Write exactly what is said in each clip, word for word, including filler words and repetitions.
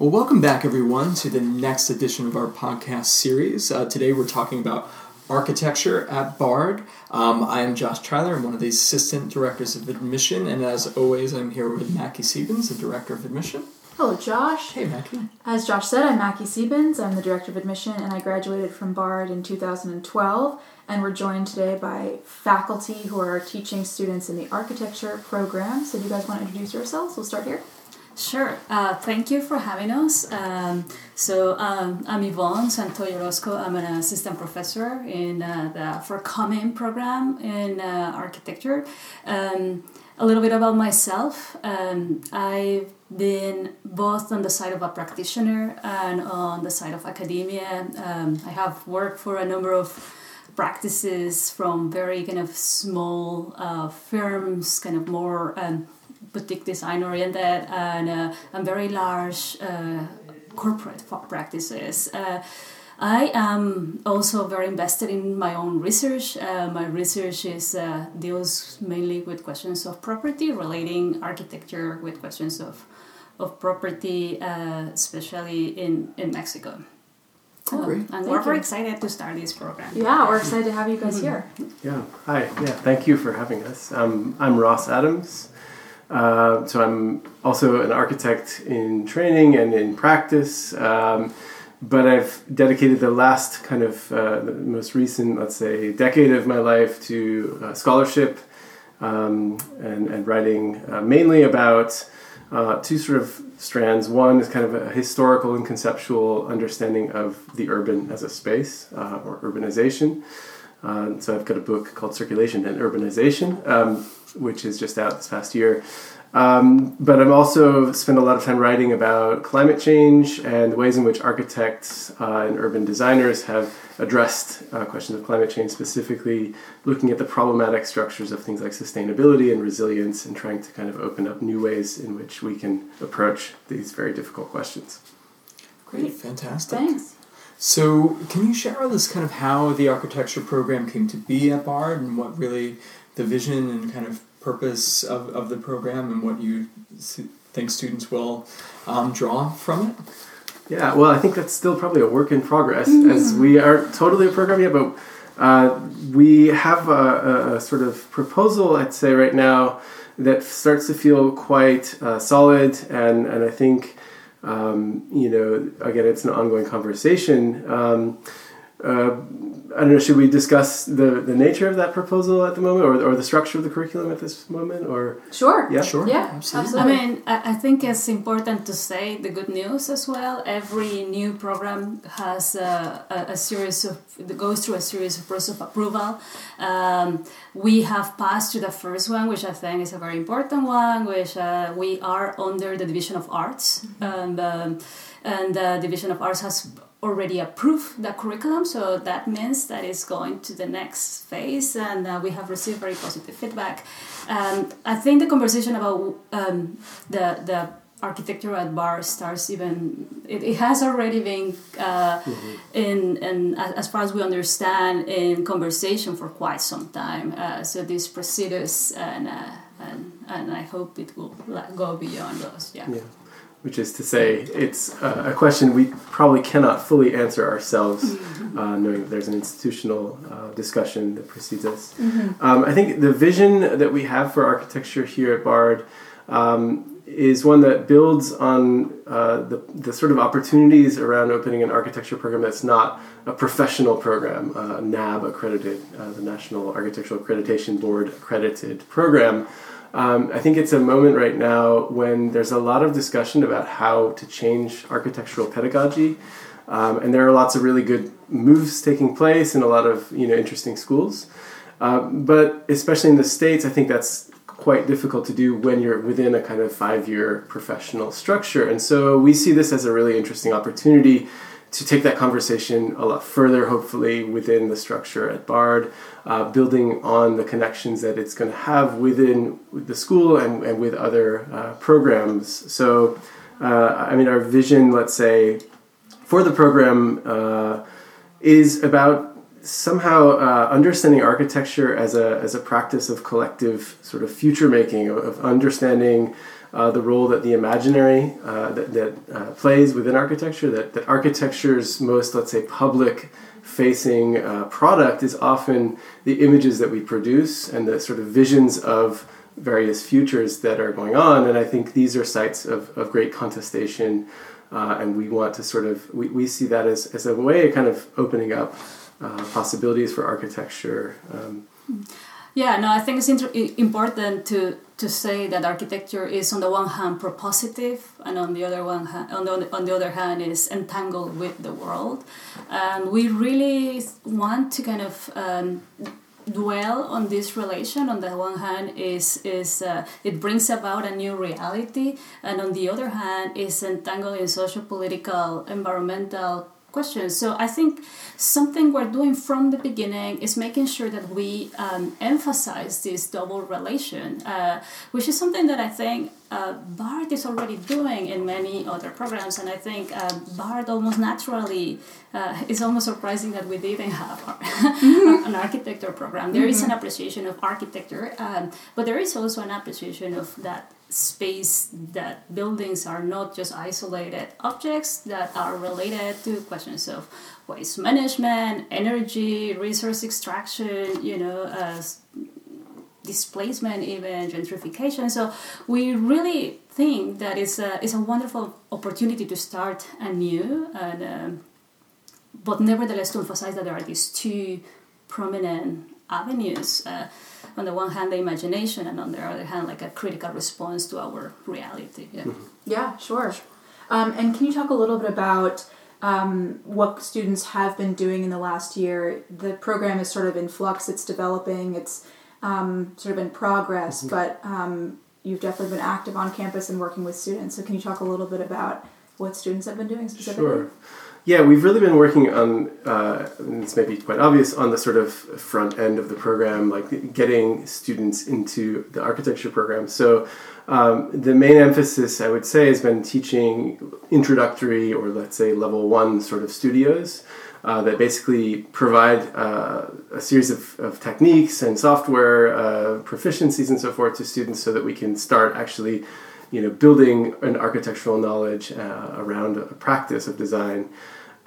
Well, welcome back, everyone, to the next edition of our podcast series. Uh, today, we're talking about architecture at Bard. Um, I am Josh Tyler. I'm one of the assistant directors of admission, and as always, I'm here with Mackie Siebins, the director of admission. Hello, Josh. Hey, Mackie. As Josh said, I'm Mackie Siebins. I'm the director of admission, and I graduated from Bard in two thousand twelve, and we're joined today by faculty who are teaching students in the architecture program. So, do you guys want to introduce yourselves? We'll start here. Sure. Uh, thank you for having us. Um, so um, I'm Ivonne Santoyo-Orozco. I'm an assistant professor in uh, the Forthcoming program in uh, architecture. Um, a little bit about myself. Um, I've been both on the side of a practitioner and on the side of academia. Um, I have worked for a number of practices from very kind of small uh, firms, kind of more... Um, boutique design oriented and, uh, and very large uh, corporate practices. Uh, I am also very invested in my own research. Uh, my research is uh, deals mainly with questions of property, relating architecture with questions of of property, uh, especially in, in Mexico. Cool. Um, and Thank we're you. very excited to start this program. Yeah, we're excited to have you guys mm-hmm. here. Yeah, hi. Yeah, thank you for having us. Um, I'm Ross Adams. Uh, so I'm also an architect in training and in practice, um, but I've dedicated the last kind of uh, the most recent, let's say, decade of my life to uh, scholarship um, and, and writing uh, mainly about uh, two sort of strands. One is kind of a historical and conceptual understanding of the urban as a space uh, or urbanization. Uh, so I've got a book called Circulation and Urbanization, um, which is just out this past year. Um, but I've also spent a lot of time writing about climate change and the ways in which architects uh, and urban designers have addressed uh, questions of climate change, specifically looking at the problematic structures of things like sustainability and resilience and trying to kind of open up new ways in which we can approach these very difficult questions. Great, fantastic. Thanks. So can you share with us kind of how the architecture program came to be at Bard and what really the vision and kind of purpose of, of the program and what you think students will um, draw from it? Yeah, well, I think that's still probably a work in progress mm-hmm. as we aren't totally a program yet, but uh, we have a, a sort of proposal, I'd say, right now that starts to feel quite uh, solid and, and I think Um, you know, again, it's an ongoing conversation. Um, uh, I don't know, should we discuss the, the nature of that proposal at the moment or, or the structure of the curriculum at this moment? Or Sure. Yeah, sure. Yeah, absolutely. absolutely. I mean, I think it's important to say the good news as well. Every new program has a, a, a series of, goes through a series of process of approval. Um, we have passed to the first one, which I think is a very important one, which uh, we are under the Division of Arts. Mm-hmm. And, um, and the Division of Arts has already approved the curriculum, so that means that it's going to the next phase, and uh, we have received very positive feedback. Um, I think the conversation about um, the the architecture at Bard starts even it, it has already been uh, mm-hmm. in in as far as we understand in conversation for quite some time. Uh, so this precedes and, uh, and and I hope it will go beyond those. Yeah. yeah. Which is to say, it's a question we probably cannot fully answer ourselves, uh, knowing that there's an institutional uh, discussion that precedes us. Mm-hmm. Um, I think the vision that we have for architecture here at Bard um, is one that builds on uh, the, the sort of opportunities around opening an architecture program that's not a professional program, uh, N A B accredited, uh, the National Architectural Accreditation Board accredited program. Um, I think it's a moment right now when there's a lot of discussion about how to change architectural pedagogy, um, and there are lots of really good moves taking place in a lot of you know interesting schools. Uh, but especially in the States, I think that's quite difficult to do when you're within a kind of five-year professional structure. And so we see this as a really interesting opportunity to take that conversation a lot further, hopefully, within the structure at Bard, uh, building on the connections that it's going to have within the school and, and with other uh, programs. So, uh, I mean, our vision, let's say, for the program uh, is about somehow uh, understanding architecture as a as a practice of collective sort of future making, of, of understanding uh, the role that the imaginary uh, that, that uh, plays within architecture, that, that architecture's most, let's say, public facing uh, product is often the images that we produce and the sort of visions of various futures that are going on. And I think these are sites of, of great contestation. Uh, and we want to sort of, we, we see that as, as a way of kind of opening up uh, possibilities for architecture. Um, yeah, no, I think it's inter- important to, to say that architecture is on the one hand propositive, and on the other one hand, on the, on the other hand is entangled with the world. And we really want to kind of um, dwell on this relation. On the one hand is is uh, it brings about a new reality, and on the other hand is entangled in social, political, environmental questions. So I think something we're doing from the beginning is making sure that we um, emphasize this double relation, uh, which is something that I think uh, BART is already doing in many other programs, and I think uh, BART almost naturally, uh, it's almost surprising that we didn't have our, mm-hmm. an architecture program. There mm-hmm. is an appreciation of architecture, um, but there is also an appreciation of that space, that buildings are not just isolated objects that are related to questions of waste management, energy, resource extraction, you know, uh, displacement, even gentrification. So we really think that it's a, it's a wonderful opportunity to start anew, and, um, but nevertheless to emphasize that there are these two prominent avenues. Uh, on the one hand, the imagination, and on the other hand, like a critical response to our reality. Yeah, mm-hmm. yeah sure. Um, and can you talk a little bit about um, what students have been doing in the last year? The program is sort of in flux, it's developing, it's um, sort of in progress, mm-hmm. but um, you've definitely been active on campus and working with students. So can you talk a little bit about what students have been doing specifically? Sure. Yeah, we've really been working on, uh, and this may be quite obvious, on the sort of front end of the program, like getting students into the architecture program. So um, the main emphasis, I would say, has been teaching introductory or, let's say, level one sort of studios uh, that basically provide uh, a series of, of techniques and software uh, proficiencies and so forth to students so that we can start actually you know, building an architectural knowledge uh, around a practice of design.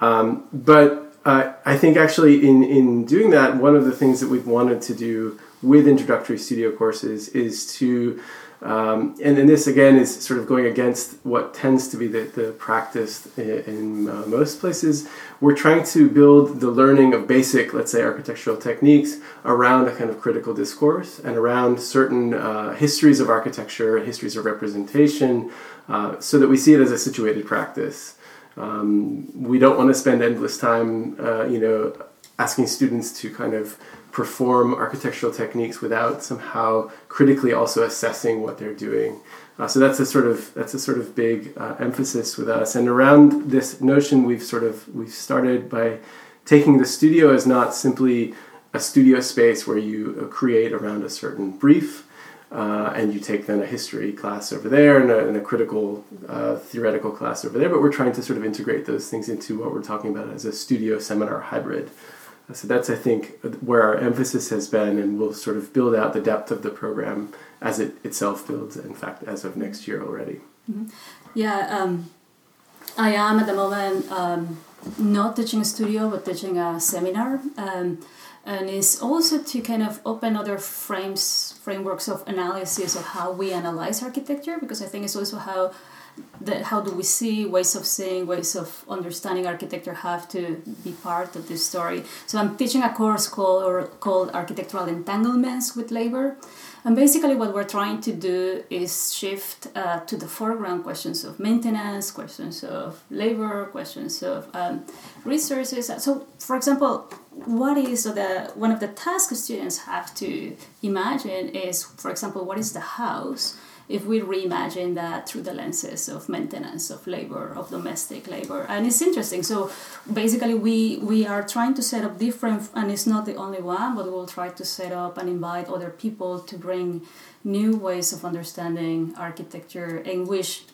Um, but uh, I think actually in, in doing that, one of the things that we've wanted to do with introductory studio courses is to, um, and, and this again is sort of going against what tends to be the, the practice in, in uh, most places, we're trying to build the learning of basic, let's say, architectural techniques around a kind of critical discourse and around certain uh, histories of architecture, histories of representation, uh, so that we see it as a situated practice. Um, we don't want to spend endless time, uh, you know, asking students to kind of perform architectural techniques without somehow critically also assessing what they're doing. Uh, so that's a sort of that's a sort of big uh, emphasis with us. And around this notion, we've sort of we've started by taking the studio as not simply a studio space where you create around a certain brief. Uh, and you take then a history class over there and a, and a critical uh, theoretical class over there. But we're trying to sort of integrate those things into what we're talking about as a studio seminar hybrid. So that's, I think, where our emphasis has been, and we'll sort of build out the depth of the program as it itself builds, in fact, as of next year already. Mm-hmm. Yeah, um, I am at the moment um, not teaching a studio, but teaching a seminar. Um, And it's also to kind of open other frames, frameworks of analysis of how we analyze architecture, because I think it's also how the, how do we see, ways of seeing, ways of understanding architecture have to be part of this story. So I'm teaching a course called, or called Architectural Entanglements with Labor. And basically what we're trying to do is shift uh, to the foreground questions of maintenance, questions of labor, questions of um, resources. So, for example, what is the one of the tasks students have to imagine is, for example, what is the house if we reimagine that through the lenses of maintenance, of labor, of domestic labor. And it's interesting. So basically we, we are trying to set up different, and it's not the only one, but we'll try to set up and invite other people to bring new ways of understanding architecture in which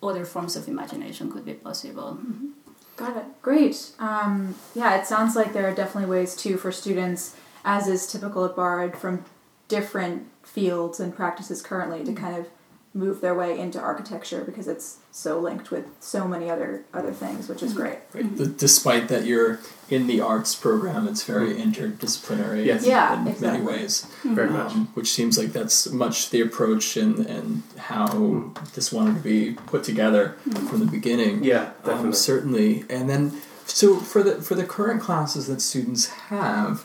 other forms of imagination could be possible. Mm-hmm. Got it. Great. Um, yeah, it sounds like there are definitely ways, too, for students, as is typical at BARD, from different fields and practices currently to kind of move their way into architecture because it's so linked with so many other other things, which is great. Right. Despite that you're in the arts program, it's very interdisciplinary yes. yeah, in exactly. many ways. Very um, much. Which seems like that's much the approach and, and how this wanted to be put together from the beginning. Yeah, definitely. Um, certainly. And then, so for the for the current classes that students have,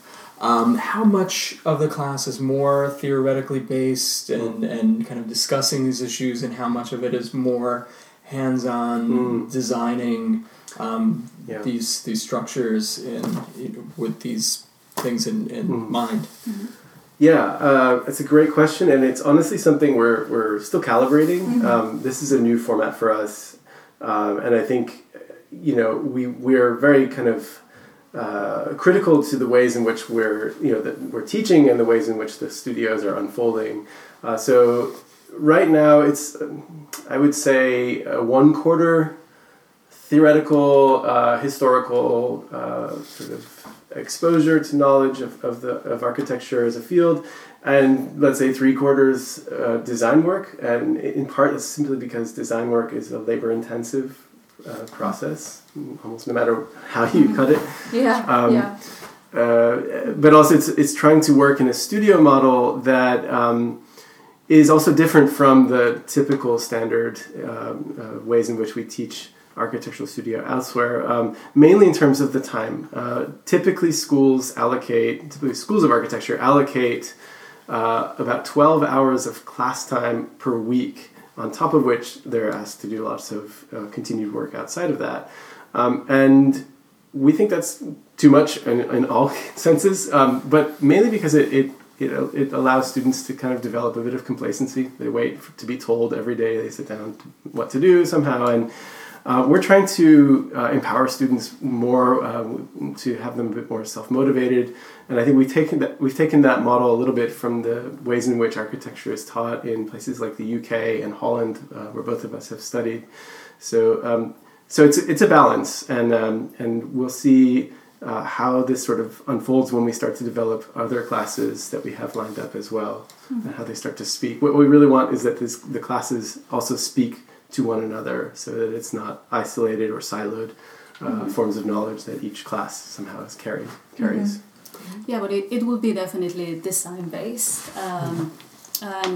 Um, how much of the class is more theoretically based and, mm. and kind of discussing these issues, and how much of it is more hands-on mm. designing um, yeah. these these structures and, you know, with these things in, in mm. mind? Mm-hmm. Yeah, uh, it's a great question, and it's honestly something we're we're still calibrating. Mm-hmm. Um, this is a new format for us, um, and I think you know we we're very kind of. Uh, critical to the ways in which we're, you know, that we're teaching and the ways in which the studios are unfolding. Uh, so right now it's, um, I would say, a one quarter theoretical, uh, historical uh, sort of exposure to knowledge of, of the of architecture as a field, and let's say three quarters uh, design work. And in part, it's simply because design work is a labor-intensive Uh, process, almost no matter how you cut it. Yeah, um, yeah. Uh, but also it's it's trying to work in a studio model that um, is also different from the typical standard um, uh, ways in which we teach architectural studio elsewhere, um, mainly in terms of the time. Uh, typically schools allocate, typically schools of architecture allocate uh, about twelve hours of class time per week, on top of which they're asked to do lots of uh, continued work outside of that. Um, and we think that's too much in, in all senses, um, but mainly because it, it, you know, it allows students to kind of develop a bit of complacency. They wait for, to be told every day, they sit down to, what to do somehow. And uh, we're trying to uh, empower students more, um, to have them a bit more self-motivated. And I think we've taken that we've taken that model a little bit from the ways in which architecture is taught in places like the U K and Holland, uh, where both of us have studied. So, um, so it's it's a balance, and um, and we'll see uh, how this sort of unfolds when we start to develop other classes that we have lined up as well, mm-hmm. and how they start to speak. What we really want is that this, the classes also speak to one another, so that it's not isolated or siloed uh, mm-hmm. forms of knowledge that each class somehow is carried carries. Mm-hmm. Yeah, but it, it will be definitely design-based. Um, um,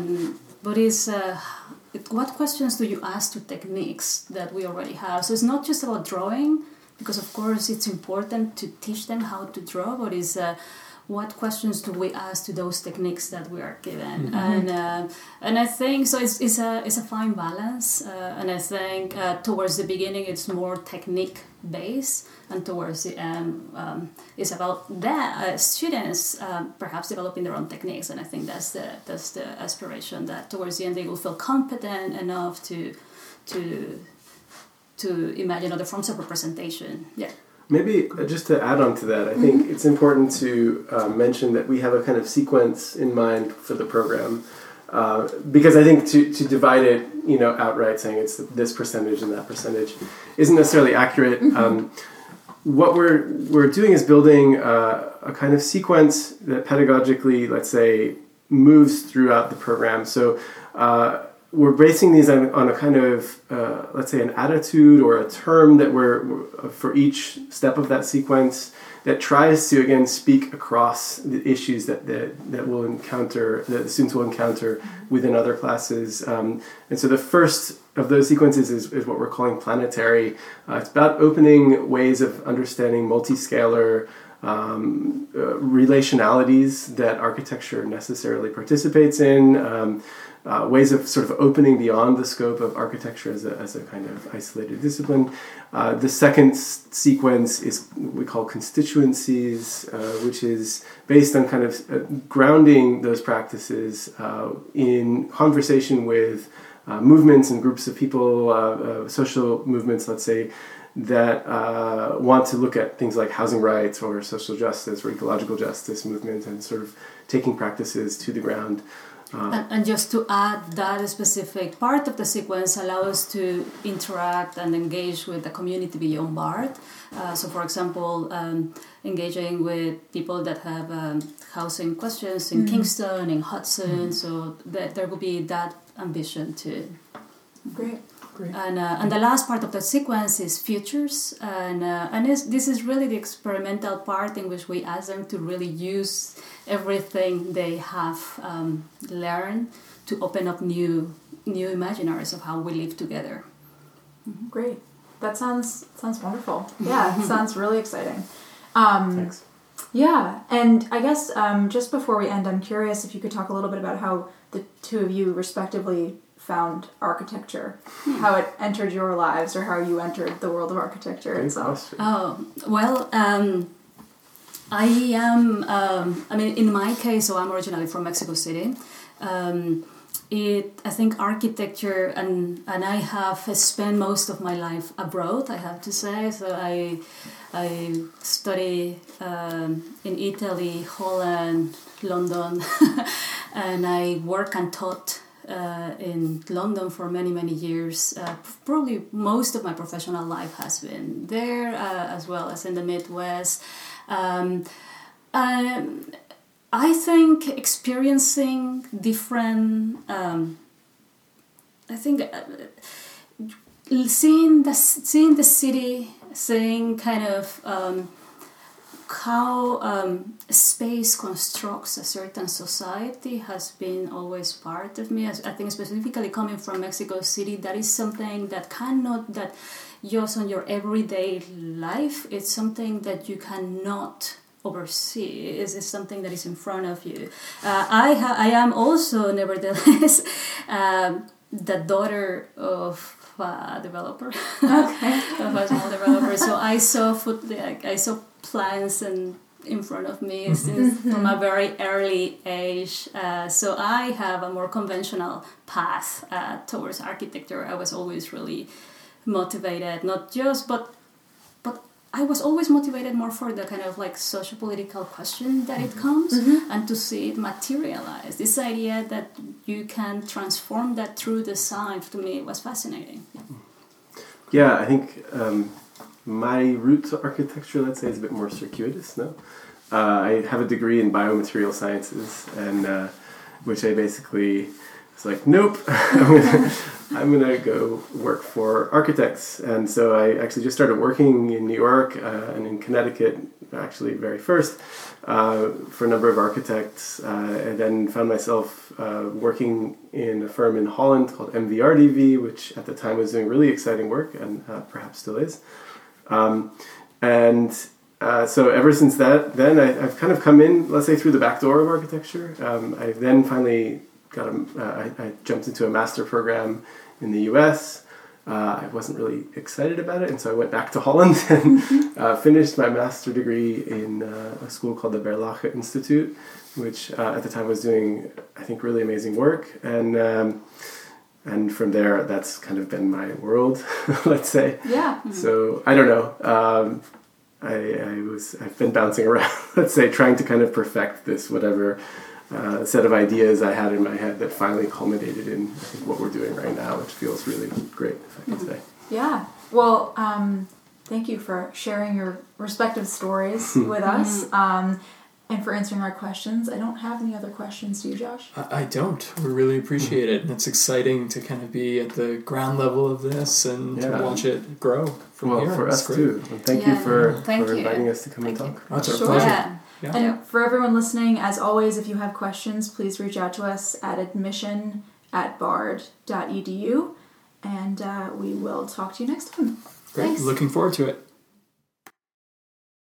but is uh, it, what questions do you ask to techniques that we already have? So it's not just about drawing, because of course it's important to teach them how to draw, but is uh, what questions do we ask to those techniques that we are given? Mm-hmm. And uh, and I think, so it's, it's, a, it's a fine balance, uh, and I think uh, towards the beginning it's more technique-based, and towards the end, um, it's about that uh, students uh, perhaps developing their own techniques, and I think that's the that's the aspiration, that towards the end they will feel competent enough to to to imagine other forms of representation. Yeah. Maybe just to add on to that, I think mm-hmm. it's important to uh, mention that we have a kind of sequence in mind for the program. Uh, because I think to, to divide it, you know, outright, saying it's this percentage and that percentage, isn't necessarily accurate. Mm-hmm. Um, What we're we're doing is building uh, a kind of sequence that pedagogically, let's say, moves throughout the program. So uh, we're basing these on, on a kind of, uh, let's say, an attitude or a term that we're, for each step of that sequence, that tries to, again, speak across the issues that that, that we'll encounter, that the students will encounter within other classes. Um, and so the first of those sequences is, is what we're calling planetary. Uh, it's about opening ways of understanding multiscalar um, uh, relationalities that architecture necessarily participates in, um, uh, ways of sort of opening beyond the scope of architecture as a, as a kind of isolated discipline. Uh, the second s- sequence is what we call constituencies, uh, which is based on kind of uh, grounding those practices uh, in conversation with Uh, movements and groups of people, uh, uh, social movements, let's say, that uh, want to look at things like housing rights or social justice or ecological justice movement, and sort of taking practices to the ground. Uh, and, and just to add, that specific part of the sequence allows us to interact and engage with the community beyond BART. Uh, so, for example, um, engaging with people that have um, housing questions in mm-hmm. Kingston, in Hudson, mm-hmm. so that there will be that ambition to. Great, great. And uh, and the last part of the sequence is futures, and uh, and this is really the experimental part in which we ask them to really use everything they have um, learned to open up new new imaginaries of how we live together. Mm-hmm. Great. That sounds sounds wonderful. Yeah, it sounds really exciting. Um, Thanks. Yeah, and I guess um, just before we end, I'm curious if you could talk a little bit about how the two of you respectively found architecture, hmm. how it entered your lives, or how you entered the world of architecture Great itself. Question. Oh, well, um, I am, um, I mean, in my case, so I'm originally from Mexico City. Um, It, I think architecture, and and I have spent most of my life abroad, I have to say. So I I study um, in Italy, Holland, London, and I work and taught uh, in London for many, many years. Uh, probably most of my professional life has been there, uh, as well as in the Midwest. Um, um, I think experiencing different, um, I think uh, seeing the seeing the city, seeing kind of um, how um, space constructs a certain society has been always part of me. I think specifically coming from Mexico City, that is something that cannot that just on your everyday life. It's something that you cannot oversee. Is this something that is in front of you? Uh, I ha- I am also, nevertheless, um, the daughter of a developer, okay. of a small developer. So I saw foot, like, I saw plans and in front of me since from a very early age. Uh, so I have a more conventional path uh, towards architecture. I was always really motivated, not just but. I was always motivated more for the kind of like socio-political question that it comes mm-hmm. and to see it materialize. This idea that you can transform that through design, to me, was fascinating. Yeah, yeah I think um, my route to architecture, let's say, is a bit more circuitous. No, uh, I have a degree in biomaterial sciences, and uh, which I basically was like, nope, I'm going to go work for architects. And so I actually just started working in New York uh, and in Connecticut, actually very first, uh, for a number of architects. Uh, and then found myself uh, working in a firm in Holland called M V R D V, which at the time was doing really exciting work and uh, perhaps still is. Um, and uh, so ever since that, then I, I've kind of come in, let's say, through the back door of architecture. Um, I then finally... Got a, uh, I, I jumped into a master program in the U S. Uh, I wasn't really excited about it, and so I went back to Holland and uh, finished my master degree in uh, a school called the Berlage Institute, which uh, at the time was doing, I think, really amazing work. And um, and from there, that's kind of been my world, let's say. Yeah. Mm-hmm. So I don't know. Um, I, I was I've been bouncing around, let's say, trying to kind of perfect this whatever. Uh, set of ideas I had in my head that finally culminated in I think, what we're doing right now, which feels really great, if I can mm-hmm. say. Yeah. Well, um, thank you for sharing your respective stories with us um, and for answering our questions. I don't have any other questions. Do you, Josh? I, I don't. We really appreciate it. And it's exciting to kind of be at the ground level of this and yeah. to watch it grow from well, here. Well, for us, great. Too. And thank yeah. you for, thank for inviting you. us to come thank and talk. That's our sure. pleasure. Yeah. Yeah. And for everyone listening, as always, if you have questions, please reach out to us at admission at bard dot e d u, and uh, we will talk to you next time. Great. Thanks. Looking forward to it.